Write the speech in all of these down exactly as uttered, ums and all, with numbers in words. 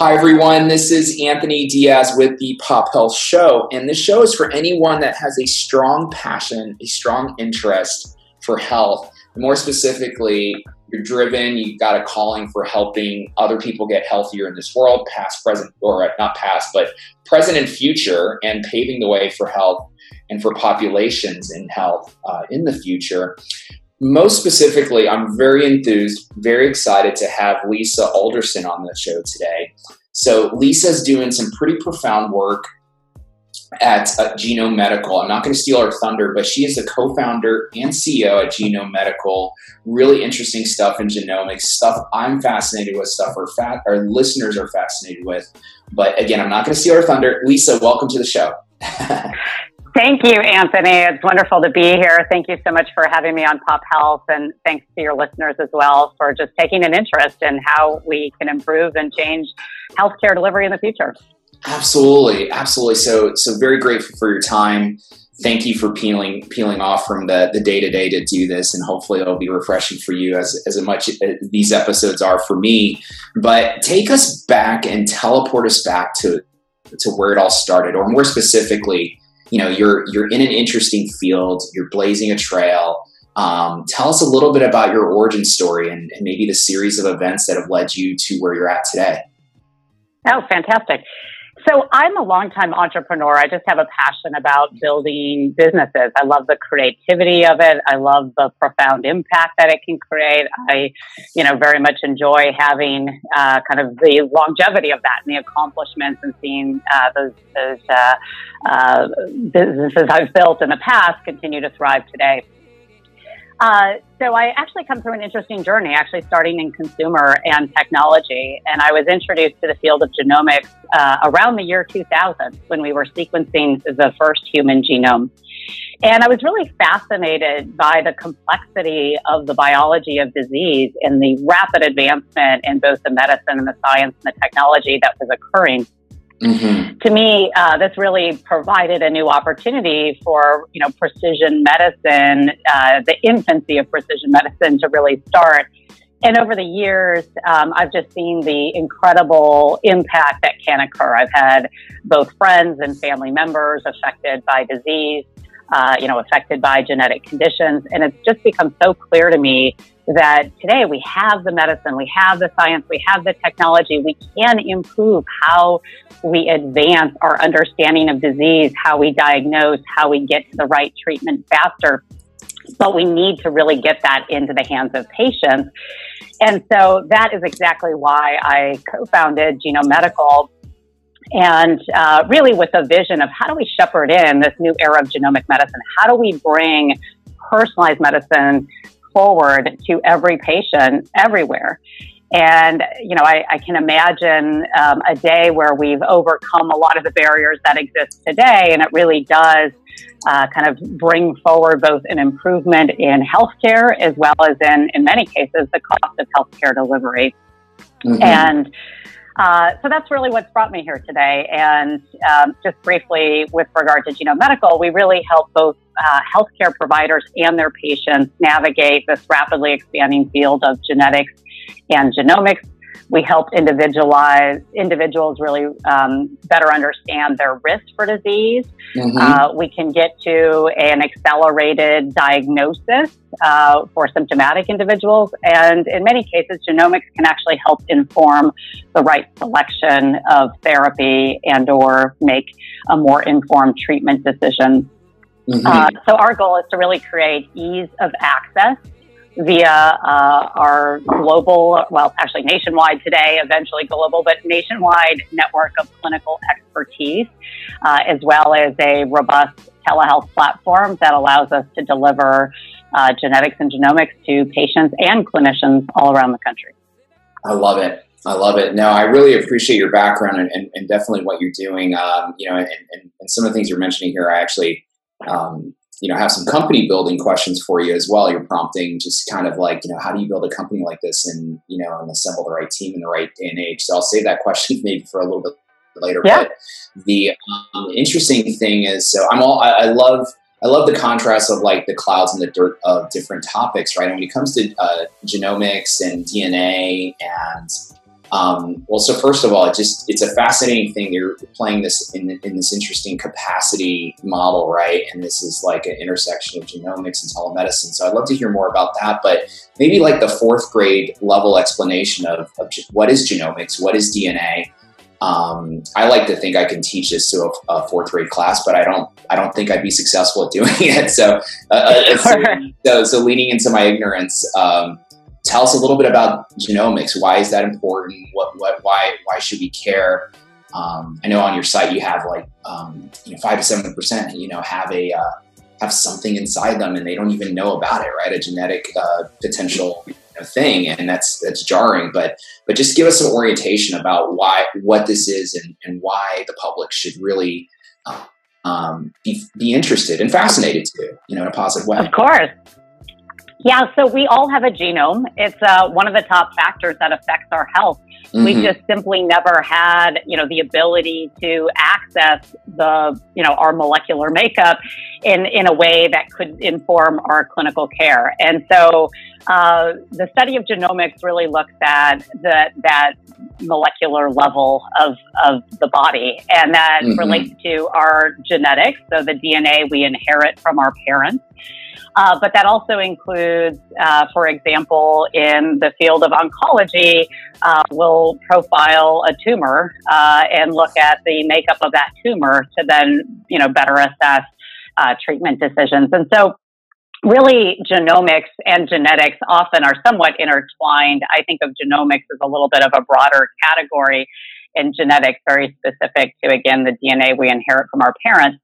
Hi, everyone. This is Anthony Diaz with the Pop Health Show, and this show is for anyone that has a strong passion, a strong interest for health. More specifically, you're driven, you've got a calling for helping other people get healthier in this world, past, present, or not past, but present and future, and paving the way for health and for populations in health uh, in the future. Most specifically, I'm very enthused, very excited to have Lisa Alderson on the show today. So Lisa's doing some pretty profound work at uh, Genome Medical. I'm not going to steal her thunder, but she is the co-founder and C E O at Genome Medical. Really interesting stuff in genomics, stuff I'm fascinated with, stuff our, fa- our listeners are fascinated with. But again, I'm not going to steal her thunder. Lisa, welcome to the show. Thank you, Anthony. It's wonderful to be here. Thank you so much for having me on Pop Health, and thanks to your listeners as well for just taking an interest in how we can improve and change healthcare delivery in the future. Absolutely, absolutely. So, so very grateful for your time. Thank you for peeling peeling off from the the day to day to do this, and hopefully it'll be refreshing for you as as much as these episodes are for me. But take us back and teleport us back to to where it all started, or more specifically. You know, you're you're in an interesting field. You're blazing a trail. Um, tell us a little bit about your origin story and, and maybe the series of events that have led you to where you're at today. Oh, fantastic! So I'm a longtime entrepreneur. I just have a passion about building businesses. I love the creativity of it. I love the profound impact that it can create. I, you know, very much enjoy having uh, kind of the longevity of that and the accomplishments and seeing uh, those, those uh, uh, businesses I've built in the past continue to thrive today. Uh, so I actually come through an interesting journey, actually starting in consumer and technology. And I was introduced to the field of genomics uh, around the year two thousand when we were sequencing the first human genome. And I was really fascinated by the complexity of the biology of disease and the rapid advancement in both the medicine and the science and the technology that was occurring. Mm-hmm. To me, uh, this really provided a new opportunity for, you know, precision medicine, uh, the infancy of precision medicine to really start. And over the years, um, I've just seen the incredible impact that can occur. I've had both friends and family members affected by disease, uh, you know, affected by genetic conditions. And it's just become so clear to me that today we have the medicine, we have the science, we have the technology. We can improve how we advance our understanding of disease, how we diagnose, how we get to the right treatment faster. But we need to really get that into the hands of patients. And so that is exactly why I co-founded Genome Medical. And uh, really with a vision of how do we shepherd in this new era of genomic medicine? How do we bring personalized medicine forward to every patient everywhere? And, you know, I, I can imagine um, a day where we've overcome a lot of the barriers that exist today. And it really does uh, kind of bring forward both an improvement in healthcare as well as in, in many cases, the cost of healthcare delivery. Mm-hmm. And uh, so that's really what's brought me here today. And um, just briefly, with regard to Genome Medical, we really help both Uh, healthcare providers and their patients navigate this rapidly expanding field of genetics and genomics. We help individualize individuals really um, better understand their risk for disease. Mm-hmm. Uh, we can get to an accelerated diagnosis uh, for symptomatic individuals, and in many cases, genomics can actually help inform the right selection of therapy and/or make a more informed treatment decision. Mm-hmm. Uh, so our goal is to really create ease of access via uh, our global, well, actually nationwide today, eventually global, but nationwide network of clinical expertise, uh, as well as a robust telehealth platform that allows us to deliver uh, genetics and genomics to patients and clinicians all around the country. I love it. I love it. No, I really appreciate your background and, and, and definitely what you're doing. Um, you know, and, and, and some of the things you're mentioning here, I actually Um, you know, have some company building questions for you as well. You're prompting just kind of like, you know, how do you build a company like this and, you know, and assemble the right team in the right day and age? So I'll save that question maybe for a little bit later. Yeah. But the um, interesting thing is, so I'm all, I, I love, I love the contrast of like the clouds and the dirt of different topics, right? And when it comes to uh, genomics and D N A and Um, well, so first of all, it just, it's a fascinating thing. You're playing this in, in this interesting capacity model, right? And this is like an intersection of genomics and telemedicine. So I'd love to hear more about that, but maybe like the fourth grade level explanation of, of what is genomics, what is D N A? Um, I like to think I can teach this to a, a fourth grade class, but I don't, I don't think I'd be successful at doing it. So, uh, sure. so, so leaning into my ignorance, um, tell us a little bit about genomics. Why is that important? What, what, why, why should we care? Um, I know on your site you have like, um, you know, five to seven percent, you know, have a, uh, have something inside them and they don't even know about it, right? A genetic, uh, potential thing. And that's, that's jarring, but, but just give us some orientation about why, what this is and, and why the public should really, um, be, be interested and fascinated too, you know, in a positive way. Of course. Yeah. So we all have a genome. It's uh, one of the top factors that affects our health. Mm-hmm. We just simply never had, you know, the ability to access the, you know, our molecular makeup in, in a way that could inform our clinical care. And so uh, the study of genomics really looks at the, that molecular level of, of the body, and that mm-hmm. relates to our genetics. So the D N A we inherit from our parents. Uh, but that also includes, uh, for example, in the field of oncology, uh, we'll profile a tumor uh, and look at the makeup of that tumor to then, you know, better assess uh, treatment decisions. And so really genomics and genetics often are somewhat intertwined. I think of genomics as a little bit of a broader category and genetics very specific to, again, the D N A we inherit from our parents.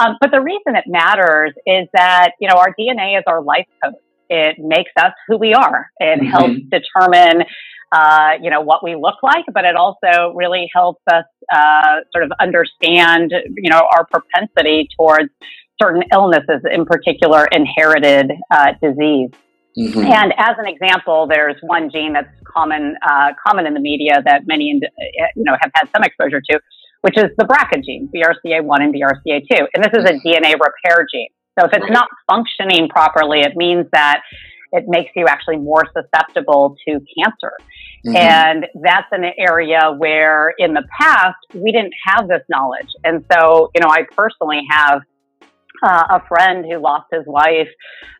Um, but the reason it matters is that, you know, our D N A is our life code. It makes us who we are. It mm-hmm. helps determine, uh, you know, what we look like, but it also really helps us uh, sort of understand, you know, our propensity towards certain illnesses, in particular inherited uh, disease. Mm-hmm. And as an example, there's one gene that's common, uh, common in the media that many, you know, have had some exposure to, which is the B R C A gene, B R C A one and B R C A two. And this is a D N A repair gene. So if it's not functioning properly, it means that it makes you actually more susceptible to cancer. Mm-hmm. And that's an area where in the past, we didn't have this knowledge. And so, you know, I personally have uh, a friend who lost his wife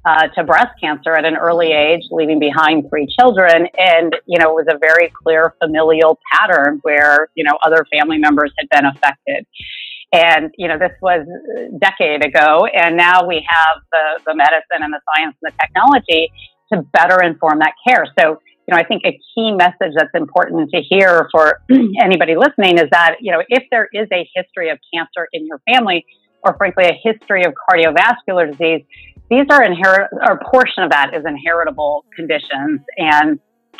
uh, to breast cancer at an early age, leaving behind three children. And, you know, it was a very clear familial pattern where, you know, other family members had been affected. And, you know, this was a decade ago. And now we have the, the medicine and the science and the technology to better inform that care. So, you know, I think a key message that's important to hear for anybody listening is that, you know, if there is a history of cancer in your family, or frankly, a history of cardiovascular disease, these are inherit, or a portion of that is inheritable conditions. And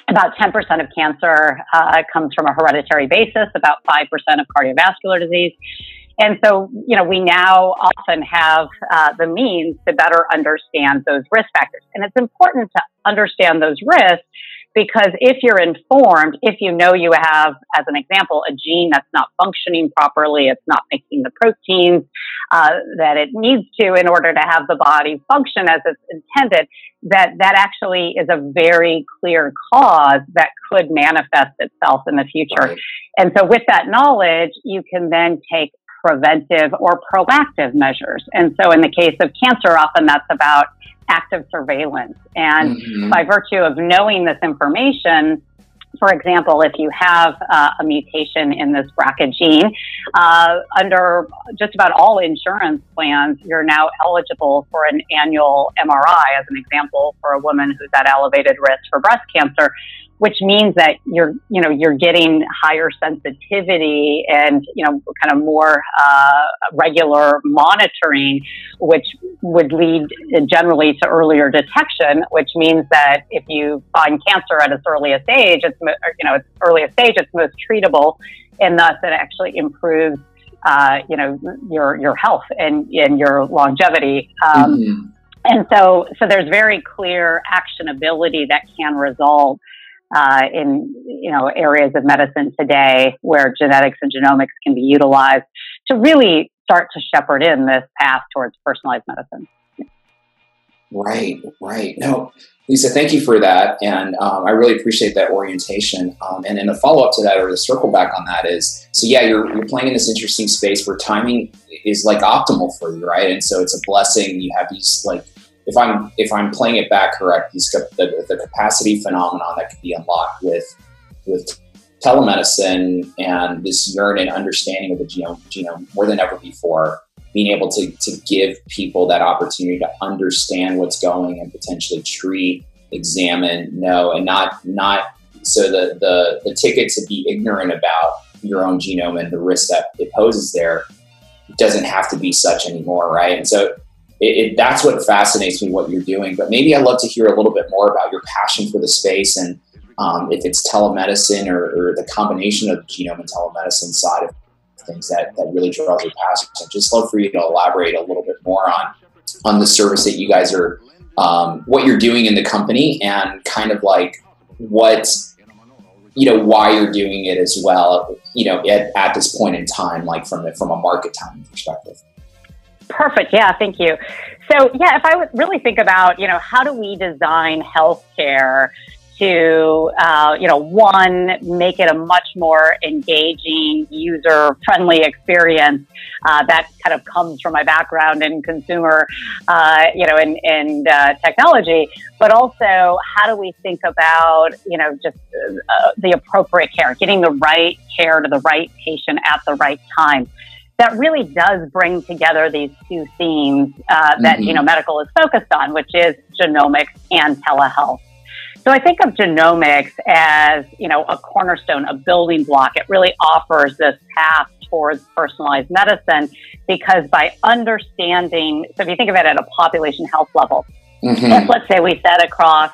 about ten percent of cancer uh, comes from a hereditary basis, about five percent of cardiovascular disease. And so, you know, we now often have uh, the means to better understand those risk factors. And it's important to understand those risks because if you're informed, if you know you have, as an example, a gene that's not functioning properly, it's not making the proteins uh, that it needs to in order to have the body function as it's intended, that that actually is a very clear cause that could manifest itself in the future. Right. And so with that knowledge, you can then take preventive or proactive measures. And so in the case of cancer, often that's about active surveillance. And mm-hmm. by virtue of knowing this information, for example, if you have uh, a mutation in this B R C A gene, uh, under just about all insurance plans, you're now eligible for an annual M R I, as an example, for a woman who's at elevated risk for breast cancer, which means that you're, you know, you're getting higher sensitivity and, you know, kind of more uh, regular monitoring, which would lead generally to earlier detection, which means that if you find cancer at its earliest age, it's, you know, its earliest stage, it's most treatable, and thus it actually improves, uh, you know, your, your health and, and your longevity. Um, mm-hmm. And so, so there's very clear actionability that can result Uh, in, you know, areas of medicine today where genetics and genomics can be utilized to really start to shepherd in this path towards personalized medicine. Right, right. No, Lisa, thank you for that. And um, I really appreciate that orientation. Um, and then a follow-up to that, or the circle back on that is, so yeah, you're, you're playing in this interesting space where timing is like optimal for you, right? And so it's a blessing. You have these, like, if I'm if I'm playing it back correct, these, the, the capacity phenomenon that could be unlocked with with telemedicine and this yearn and understanding of the genome, genome more than ever before, being able to, to give people that opportunity to understand what's going and potentially treat, examine, know, and not, not so the, the, the ticket to be ignorant about your own genome and the risk that it poses there doesn't have to be such anymore, right? And so it, it, that's what fascinates me, what you're doing. But maybe I'd love to hear a little bit more about your passion for the space and um, if it's telemedicine or, or the combination of genome and telemedicine side of things that, that really draws your passion. I'd just love for you to elaborate a little bit more on on the service that you guys are, um, what you're doing in the company, and kind of like what, you know, why you're doing it as well, you know, at, at this point in time, like from the, from a market timing perspective. Perfect. Yeah, thank you. So yeah, if I would really think about, you know, how do we design healthcare to, uh, you know, one, make it a much more engaging, user-friendly experience. Uh, that kind of comes from my background in consumer, uh, you know, and, and uh, technology. But also, how do we think about, you know, just uh, the appropriate care, getting the right care to the right patient at the right time? That really does bring together these two themes uh, that, mm-hmm. you know, medical is focused on, which is genomics and telehealth. So I think of genomics as, you know, a cornerstone, a building block. It really offers this path towards personalized medicine because by understanding, so if you think of it at a population health level, mm-hmm. if let's say we set across,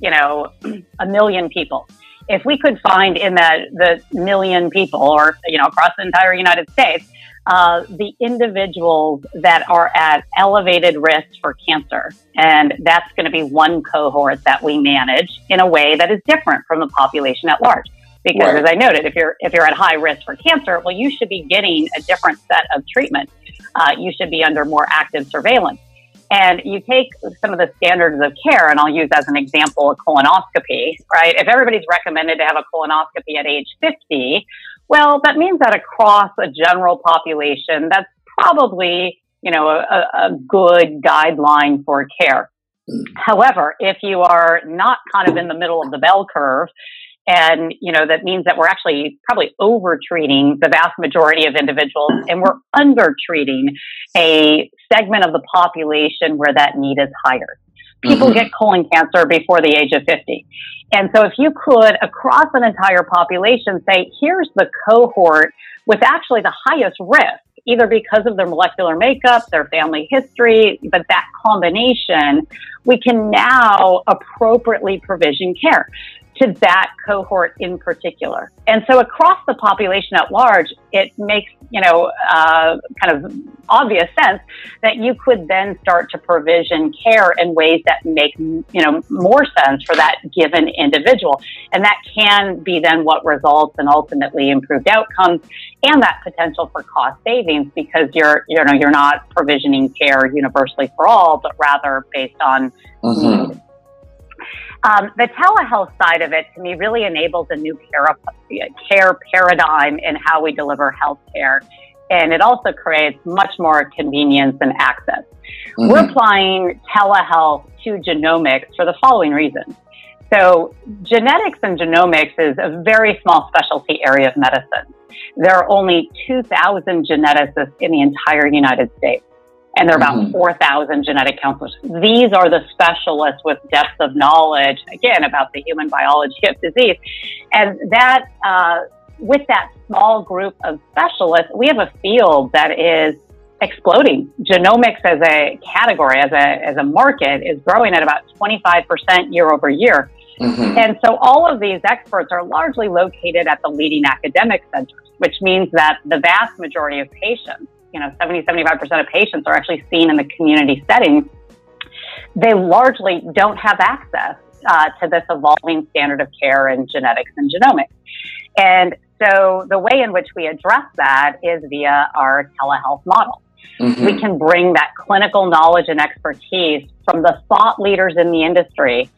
you know, a million people, if we could find in that the million people or, you know, across the entire United States, Uh, the individuals that are at elevated risk for cancer. And that's going to be one cohort that we manage in a way that is different from the population at large. Because right. as I noted, if you're, if you're at high risk for cancer, well, you should be getting a different set of treatment. Uh, you should be under more active surveillance. And you take some of the standards of care, and I'll use as an example a colonoscopy, right? If everybody's recommended to have a colonoscopy at age fifty, well, that means that across a general population, that's probably, you know, a, a good guideline for care. However, if you are not kind of in the middle of the bell curve, and, you know, that means that we're actually probably over-treating the vast majority of individuals, and we're under-treating a segment of the population where that need is higher. People mm-hmm. get colon cancer before the age of fifty. And so if you could, across an entire population, say, here's the cohort with actually the highest risk, either because of their molecular makeup, their family history, but that combination, we can now appropriately provision care to that cohort in particular. And so across the population at large, it makes, you know, uh, kind of obvious sense that you could then start to provision care in ways that make, you know, more sense for that given individual. And that can be then what results in ultimately improved outcomes and that potential for cost savings because you're, you know, you're not provisioning care universally for all, but rather based on mm-hmm. need. Um, the telehealth side of it, to me, really enables a new para- care paradigm in how we deliver healthcare, and it also creates much more convenience and access. Mm-hmm. We're applying telehealth to genomics for the following reason. So genetics and genomics is a very small specialty area of medicine. There are only two thousand geneticists in the entire United States. And there are about mm-hmm. four thousand genetic counselors. These are the specialists with depth of knowledge, again, about the human biology of disease. And that, uh, with that small group of specialists, we have a field that is exploding. Genomics as a category, as a, as a market, is growing at about twenty-five percent year over year. Mm-hmm. And so all of these experts are largely located at the leading academic centers, which means that the vast majority of patients, you know, seventy, seventy-five percent of patients are actually seen in the community setting. They largely don't have access uh, to this evolving standard of care in genetics and genomics. And so the way in which we address that is via our telehealth model. Mm-hmm. We can bring that clinical knowledge and expertise from the thought leaders in the industry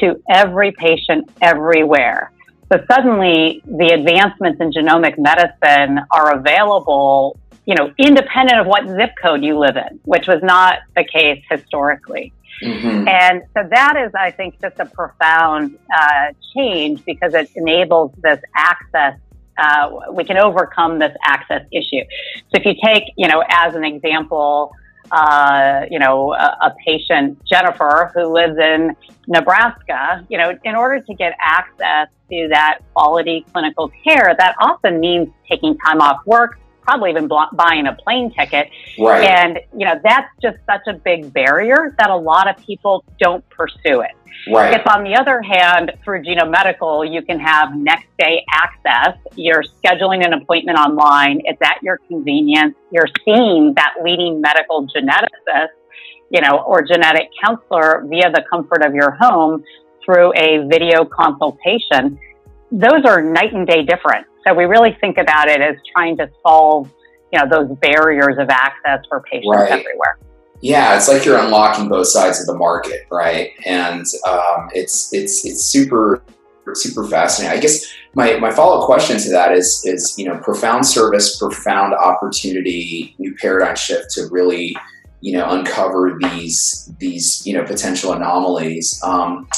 to every patient everywhere. So suddenly the advancements in genomic medicine are available, you know, independent of what zip code you live in, which was not the case historically. Mm-hmm. And so that is, I think, just a profound uh, change because it enables this access. Uh, we can overcome this access issue. So if you take, you know, as an example, uh, you know, a, a patient, Jennifer, who lives in Nebraska, you know, in order to get access to that quality clinical care, that often means taking time off work, probably even buying a plane ticket. Right. And, you know, that's just such a big barrier that a lot of people don't pursue it. Right. If, on the other hand, through Genome Medical, you can have next day access, you're scheduling an appointment online, it's at your convenience, you're seeing that leading medical geneticist, you know, or genetic counselor via the comfort of your home through a video consultation, those are night and day different. So we really think about it as trying to solve, you know, those barriers of access for patients right. everywhere. Yeah, it's like you're unlocking both sides of the market, right? And um, it's it's it's super super fascinating. I guess my, my follow up question to that is is you know profound service, profound opportunity, new paradigm shift to really you know uncover these these you know potential anomalies. Um,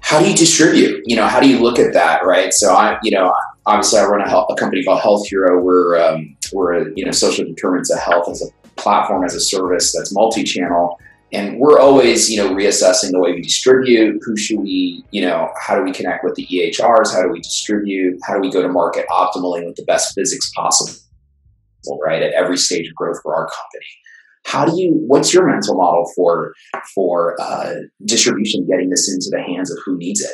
how do you distribute? You know, how do you look at that, right? So I you know. Obviously, I run a, health, a company called Health Hero. We're, um, we're you know, social determinants of health as a platform, as a service that's multi-channel. And we're always, you know, reassessing the way we distribute. Who should we, you know, how do we connect with the E H Rs? How do we distribute? How do we go to market optimally with the best physics possible, right, at every stage of growth for our company? How do you, what's your mental model for, for uh, distribution, getting this into the hands of who needs it?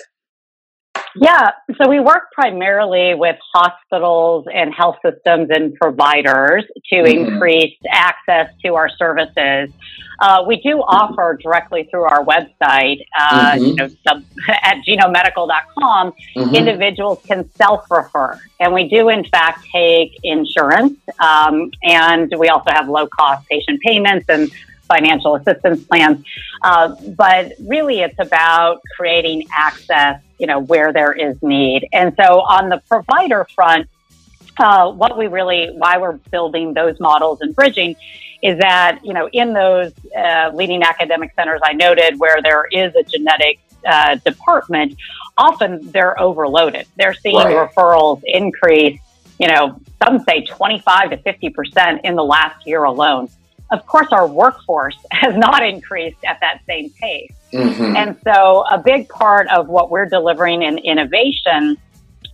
Yeah, so we work primarily with hospitals and health systems and providers to mm-hmm. increase access to our services. Uh, we do offer directly through our website, uh, mm-hmm. you know, sub- at genomedical dot com, mm-hmm. individuals can self-refer. And we do, in fact, take insurance, um, and we also have low-cost patient payments and financial assistance plans. Uh, but really, it's about creating access, you know, where there is need. And so on the provider front, uh, what we really, why we're building those models and bridging is that, you know, in those uh, leading academic centers I noted where there is a genetic uh, department, often they're overloaded. They're seeing right. referrals increase, you know, some say twenty-five to fifty percent in the last year alone. Of course, our workforce has not increased at that same pace. Mm-hmm. And so a big part of what we're delivering in innovation,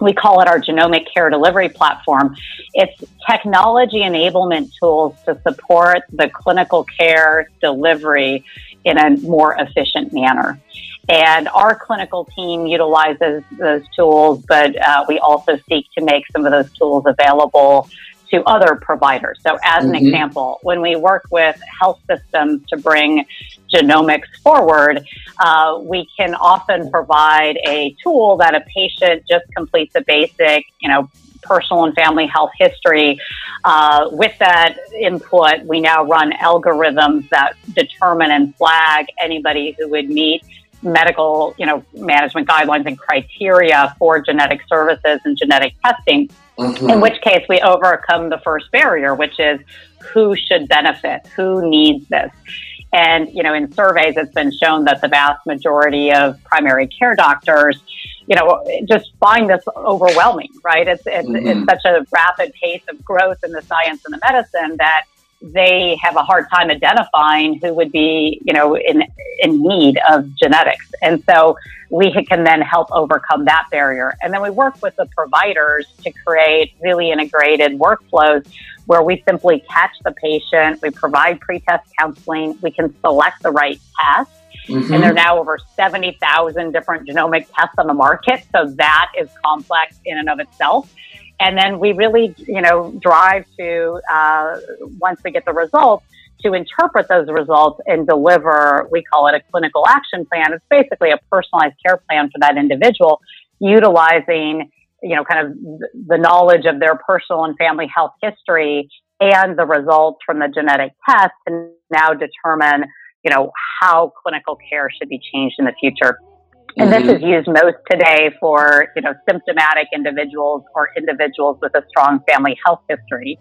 we call it our genomic care delivery platform. It's technology enablement tools to support the clinical care delivery in a more efficient manner. And our clinical team utilizes those tools, but uh, we also seek to make some of those tools available to other providers. So as an mm-hmm. example, when we work with health systems to bring genomics forward, uh, we can often provide a tool that a patient just completes a basic, you know, personal and family health history. Uh, with that input, we now run algorithms that determine and flag anybody who would meet medical, you know, management guidelines and criteria for genetic services and genetic testing. Mm-hmm. In which case, we overcome the first barrier, which is who should benefit, who needs this. And, you know, in surveys, it's been shown that the vast majority of primary care doctors, you know, just find this overwhelming, right? It's, it's, mm-hmm. it's such a rapid pace of growth in the science and the medicine that they have a hard time identifying who would be, you know, in in need of genetics. And so we can then help overcome that barrier. And then we work with the providers to create really integrated workflows where we simply catch the patient, we provide pretest counseling, we can select the right test. Mm-hmm. And there are now over seventy thousand different genomic tests on the market. So that is complex in and of itself. And then we really, you know, drive to, uh, once we get the results, to interpret those results and deliver, we call it a clinical action plan. It's basically a personalized care plan for that individual, utilizing, you know, kind of the knowledge of their personal and family health history and the results from the genetic test to now determine, you know, how clinical care should be changed in the future. And mm-hmm. this is used most today for, you know, symptomatic individuals or individuals with a strong family health history.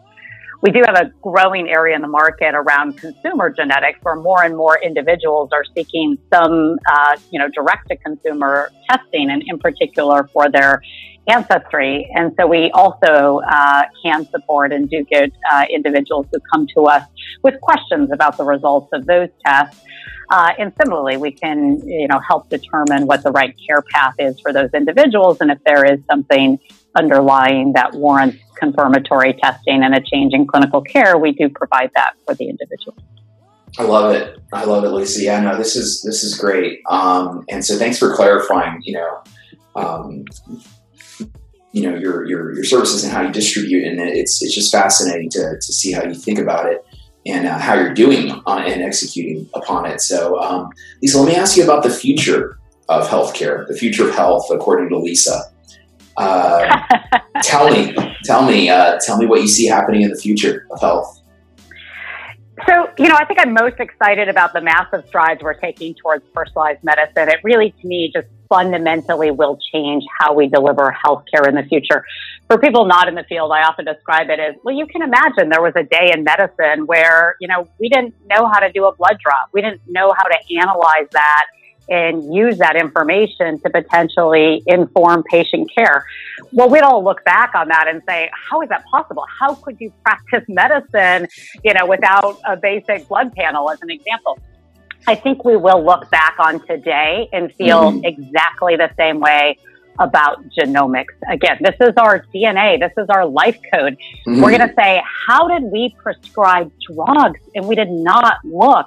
We do have a growing area in the market around consumer genetics, where more and more individuals are seeking some, uh, you know, direct-to-consumer testing, and in particular for their ancestry. And so we also uh, can support and do get uh, individuals who come to us with questions about the results of those tests. Uh, and similarly, we can, you know, help determine what the right care path is for those individuals, and if there is something underlying that warrants confirmatory testing and a change in clinical care, we do provide that for the individual. I love it. I love it, Lisa. Yeah, no, this is this is great. Um, and so, thanks for clarifying. You know, um, you know your your your services and how you distribute, and it's it's just fascinating to to see how you think about it. And uh, how you're doing on and executing upon it. So, um, Lisa, let me ask you about the future of healthcare, the future of health, according to Lisa. Uh, tell me, tell me, uh, tell me what you see happening in the future of health. So, you know, I think I'm most excited about the massive strides we're taking towards personalized medicine. It really, to me, just fundamentally will change how we deliver healthcare in the future. For people not in the field, I often describe it as, well, you can imagine there was a day in medicine where, you know, we didn't know how to do a blood draw. We didn't know how to analyze that and use that information to potentially inform patient care. Well, we'd all look back on that and say, how is that possible? How could you practice medicine, you know, without a basic blood panel, as an example? I think we will look back on today and feel mm-hmm. exactly the same way about genomics. Again, this is our D N A. This is our life code. Mm-hmm. We're going to say, how did we prescribe drugs? And we did not look,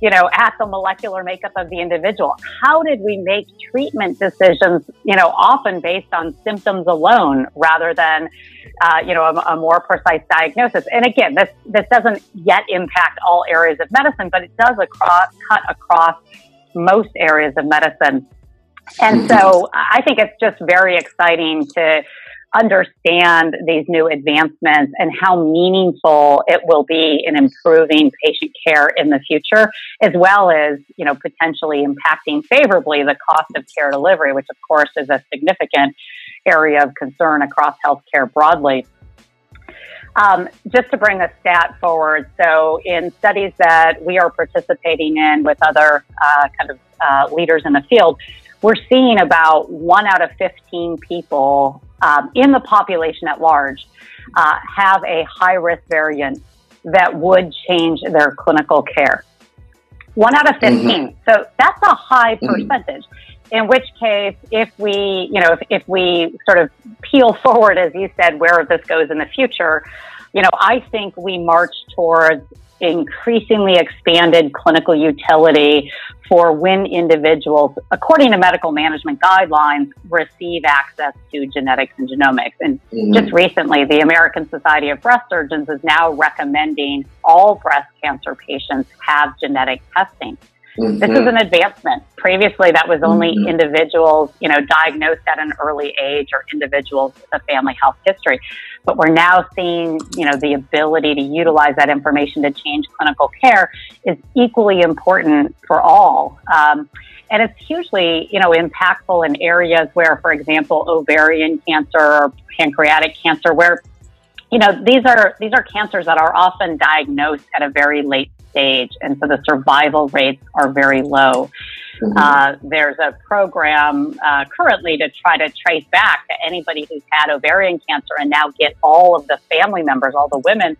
you know, at the molecular makeup of the individual. How did we make treatment decisions, you know, often based on symptoms alone rather than, uh, you know, a, a more precise diagnosis? And again, this, this doesn't yet impact all areas of medicine, but it does across, cut across most areas of medicine. And so I think it's just very exciting to understand these new advancements and how meaningful it will be in improving patient care in the future, as well as, you know, potentially impacting favorably the cost of care delivery, which of course is a significant area of concern across healthcare broadly. Um, just to bring a stat forward, so in studies that we are participating in with other uh, kind of uh, leaders in the field, we're seeing about one out of fifteen people um, in the population at large uh, have a high-risk variant that would change their clinical care. One out of fifteen. Mm-hmm. So that's a high percentage. Mm-hmm. In which case, if we, you know, if, if we sort of peel forward, as you said, where this goes in the future, you know, I think we march towards increasingly expanded clinical utility for when individuals, according to medical management guidelines, receive access to genetics and genomics. And mm-hmm. just recently, the American Society of Breast Surgeons is now recommending all breast cancer patients have genetic testing. Mm-hmm. This is an advancement. Previously, that was only mm-hmm. individuals, you know, diagnosed at an early age or individuals with a family health history. But we're now seeing, you know, the ability to utilize that information to change clinical care is equally important for all. Um, and it's hugely, you know, impactful in areas where, for example, ovarian cancer or pancreatic cancer, where, you know, these are, these are cancers that are often diagnosed at a very late stage, and so the survival rates are very low. Mm-hmm. Uh, there's a program uh, currently to try to trace back to anybody who's had ovarian cancer and now get all of the family members, all the women,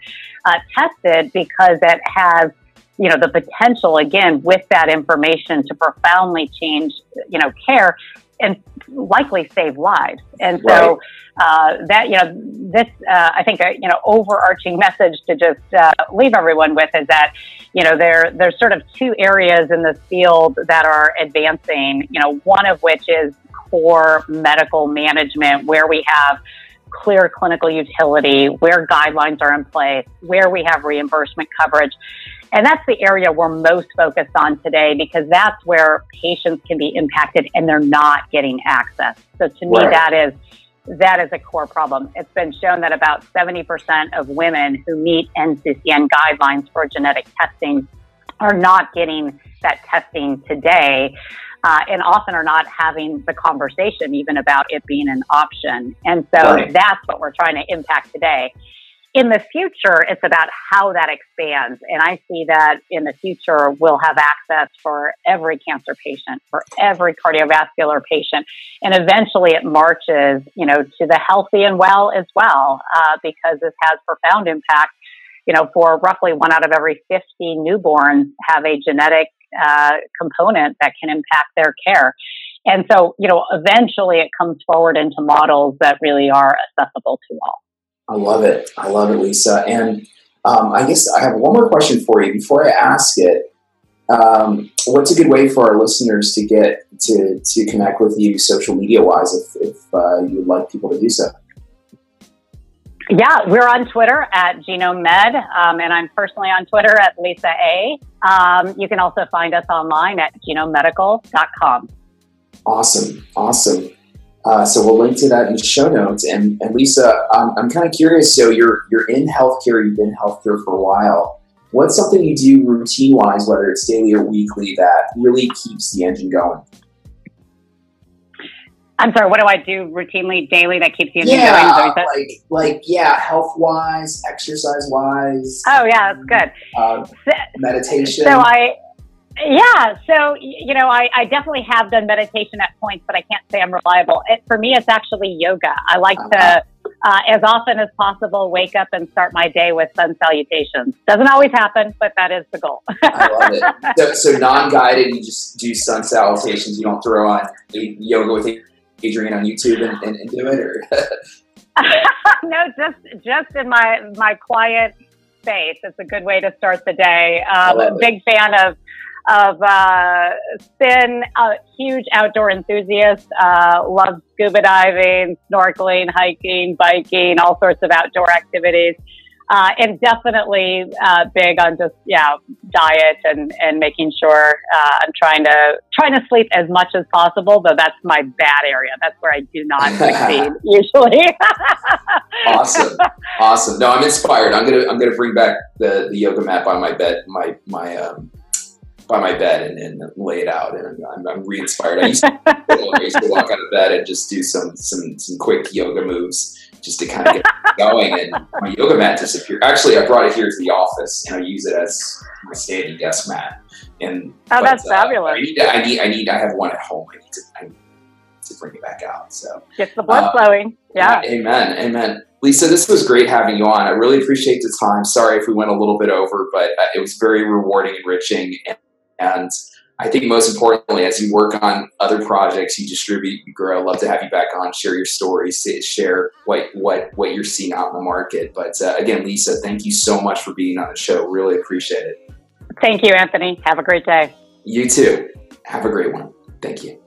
uh, tested, because it has, you know, the potential, again, with that information to profoundly change, you know, care and likely save lives. And so right. uh, that, you know, this, uh, I think, uh, you know, overarching message to just uh, leave everyone with is that, you know, there, there's sort of two areas in this field that are advancing, you know, one of which is core medical management, where we have clear clinical utility, where guidelines are in place, where we have reimbursement coverage. And that's the area we're most focused on today, because that's where patients can be impacted and they're not getting access. So to me, right. that is that is a core problem. It's been shown that about seventy percent of women who meet N C C N guidelines for genetic testing are not getting that testing today, uh, and often are not having the conversation even about it being an option. And so right. that's what we're trying to impact today. In the future, it's about how that expands. And I see that in the future, we'll have access for every cancer patient, for every cardiovascular patient. And eventually it marches, you know, to the healthy and well as well, uh, because this has profound impact. You know, for roughly one out of every fifty newborns have a genetic uh, component that can impact their care. And so, you know, eventually it comes forward into models that really are accessible to all. I love it. I love it, Lisa. And um, I guess I have one more question for you before I ask it. Um, what's a good way for our listeners to get to, to connect with you social media wise if, if uh, you'd like people to do so? Yeah, we're on Twitter at Genome Med, um, and I'm personally on Twitter at Lisa A. Um, you can also find us online at genome medical dot com. Awesome. Awesome. Uh, so we'll link to that in the show notes. And, and Lisa, um, I'm kind of curious. So you're you're in healthcare. You've been in healthcare for a while. What's something you do routine-wise, whether it's daily or weekly, that really keeps the engine going? I'm sorry. What do I do routinely, daily, that keeps the engine yeah, going? Yeah, like, like yeah, health-wise, exercise-wise. Oh yeah, that's good. Uh, so, meditation. So I. Yeah. So, you know, I, I definitely have done meditation at points, but I can't say I'm reliable. It, for me, it's actually yoga. I like to, uh, as often as possible, wake up and start my day with sun salutations. Doesn't always happen, but that is the goal. I love it. So, so non-guided, you just do sun salutations. You don't throw on yoga with Adrienne on YouTube and, and, and do it? Or no, just just in my, my quiet space. It's a good way to start the day. Um, a big fan of of uh thin, uh, huge outdoor enthusiast, uh, loves scuba diving, snorkeling, hiking, biking, all sorts of outdoor activities. Uh, and definitely uh, big on just, yeah, diet and, and making sure uh, I'm trying to trying to sleep as much as possible, though that's my bad area. That's where I do not succeed usually. Awesome. Awesome. No, I'm inspired. I'm going to, I'm going to bring back the, the yoga mat by my bed, my, my, um, by my bed and, and lay it out, and I'm, I'm re-inspired. I used, to, I used to walk out of bed and just do some some some quick yoga moves just to kind of get going, and my yoga mat disappeared. Actually, I brought it here to the office, and I use it as my standing desk mat. And oh, but, that's uh, fabulous! I need, I need, I need, I have one at home. I need to, I need to bring it back out. So get the blood uh, flowing. Yeah. Amen. Amen. Lisa, this was great having you on. I really appreciate the time. Sorry if we went a little bit over, but it was very rewarding, enriching. And And I think most importantly, as you work on other projects, you distribute, you grow, love to have you back on, share your stories, share what, what, what you're seeing out in the market. But uh, again, Lisa, thank you so much for being on the show. Really appreciate it. Thank you, Anthony. Have a great day. You too. Have a great one. Thank you.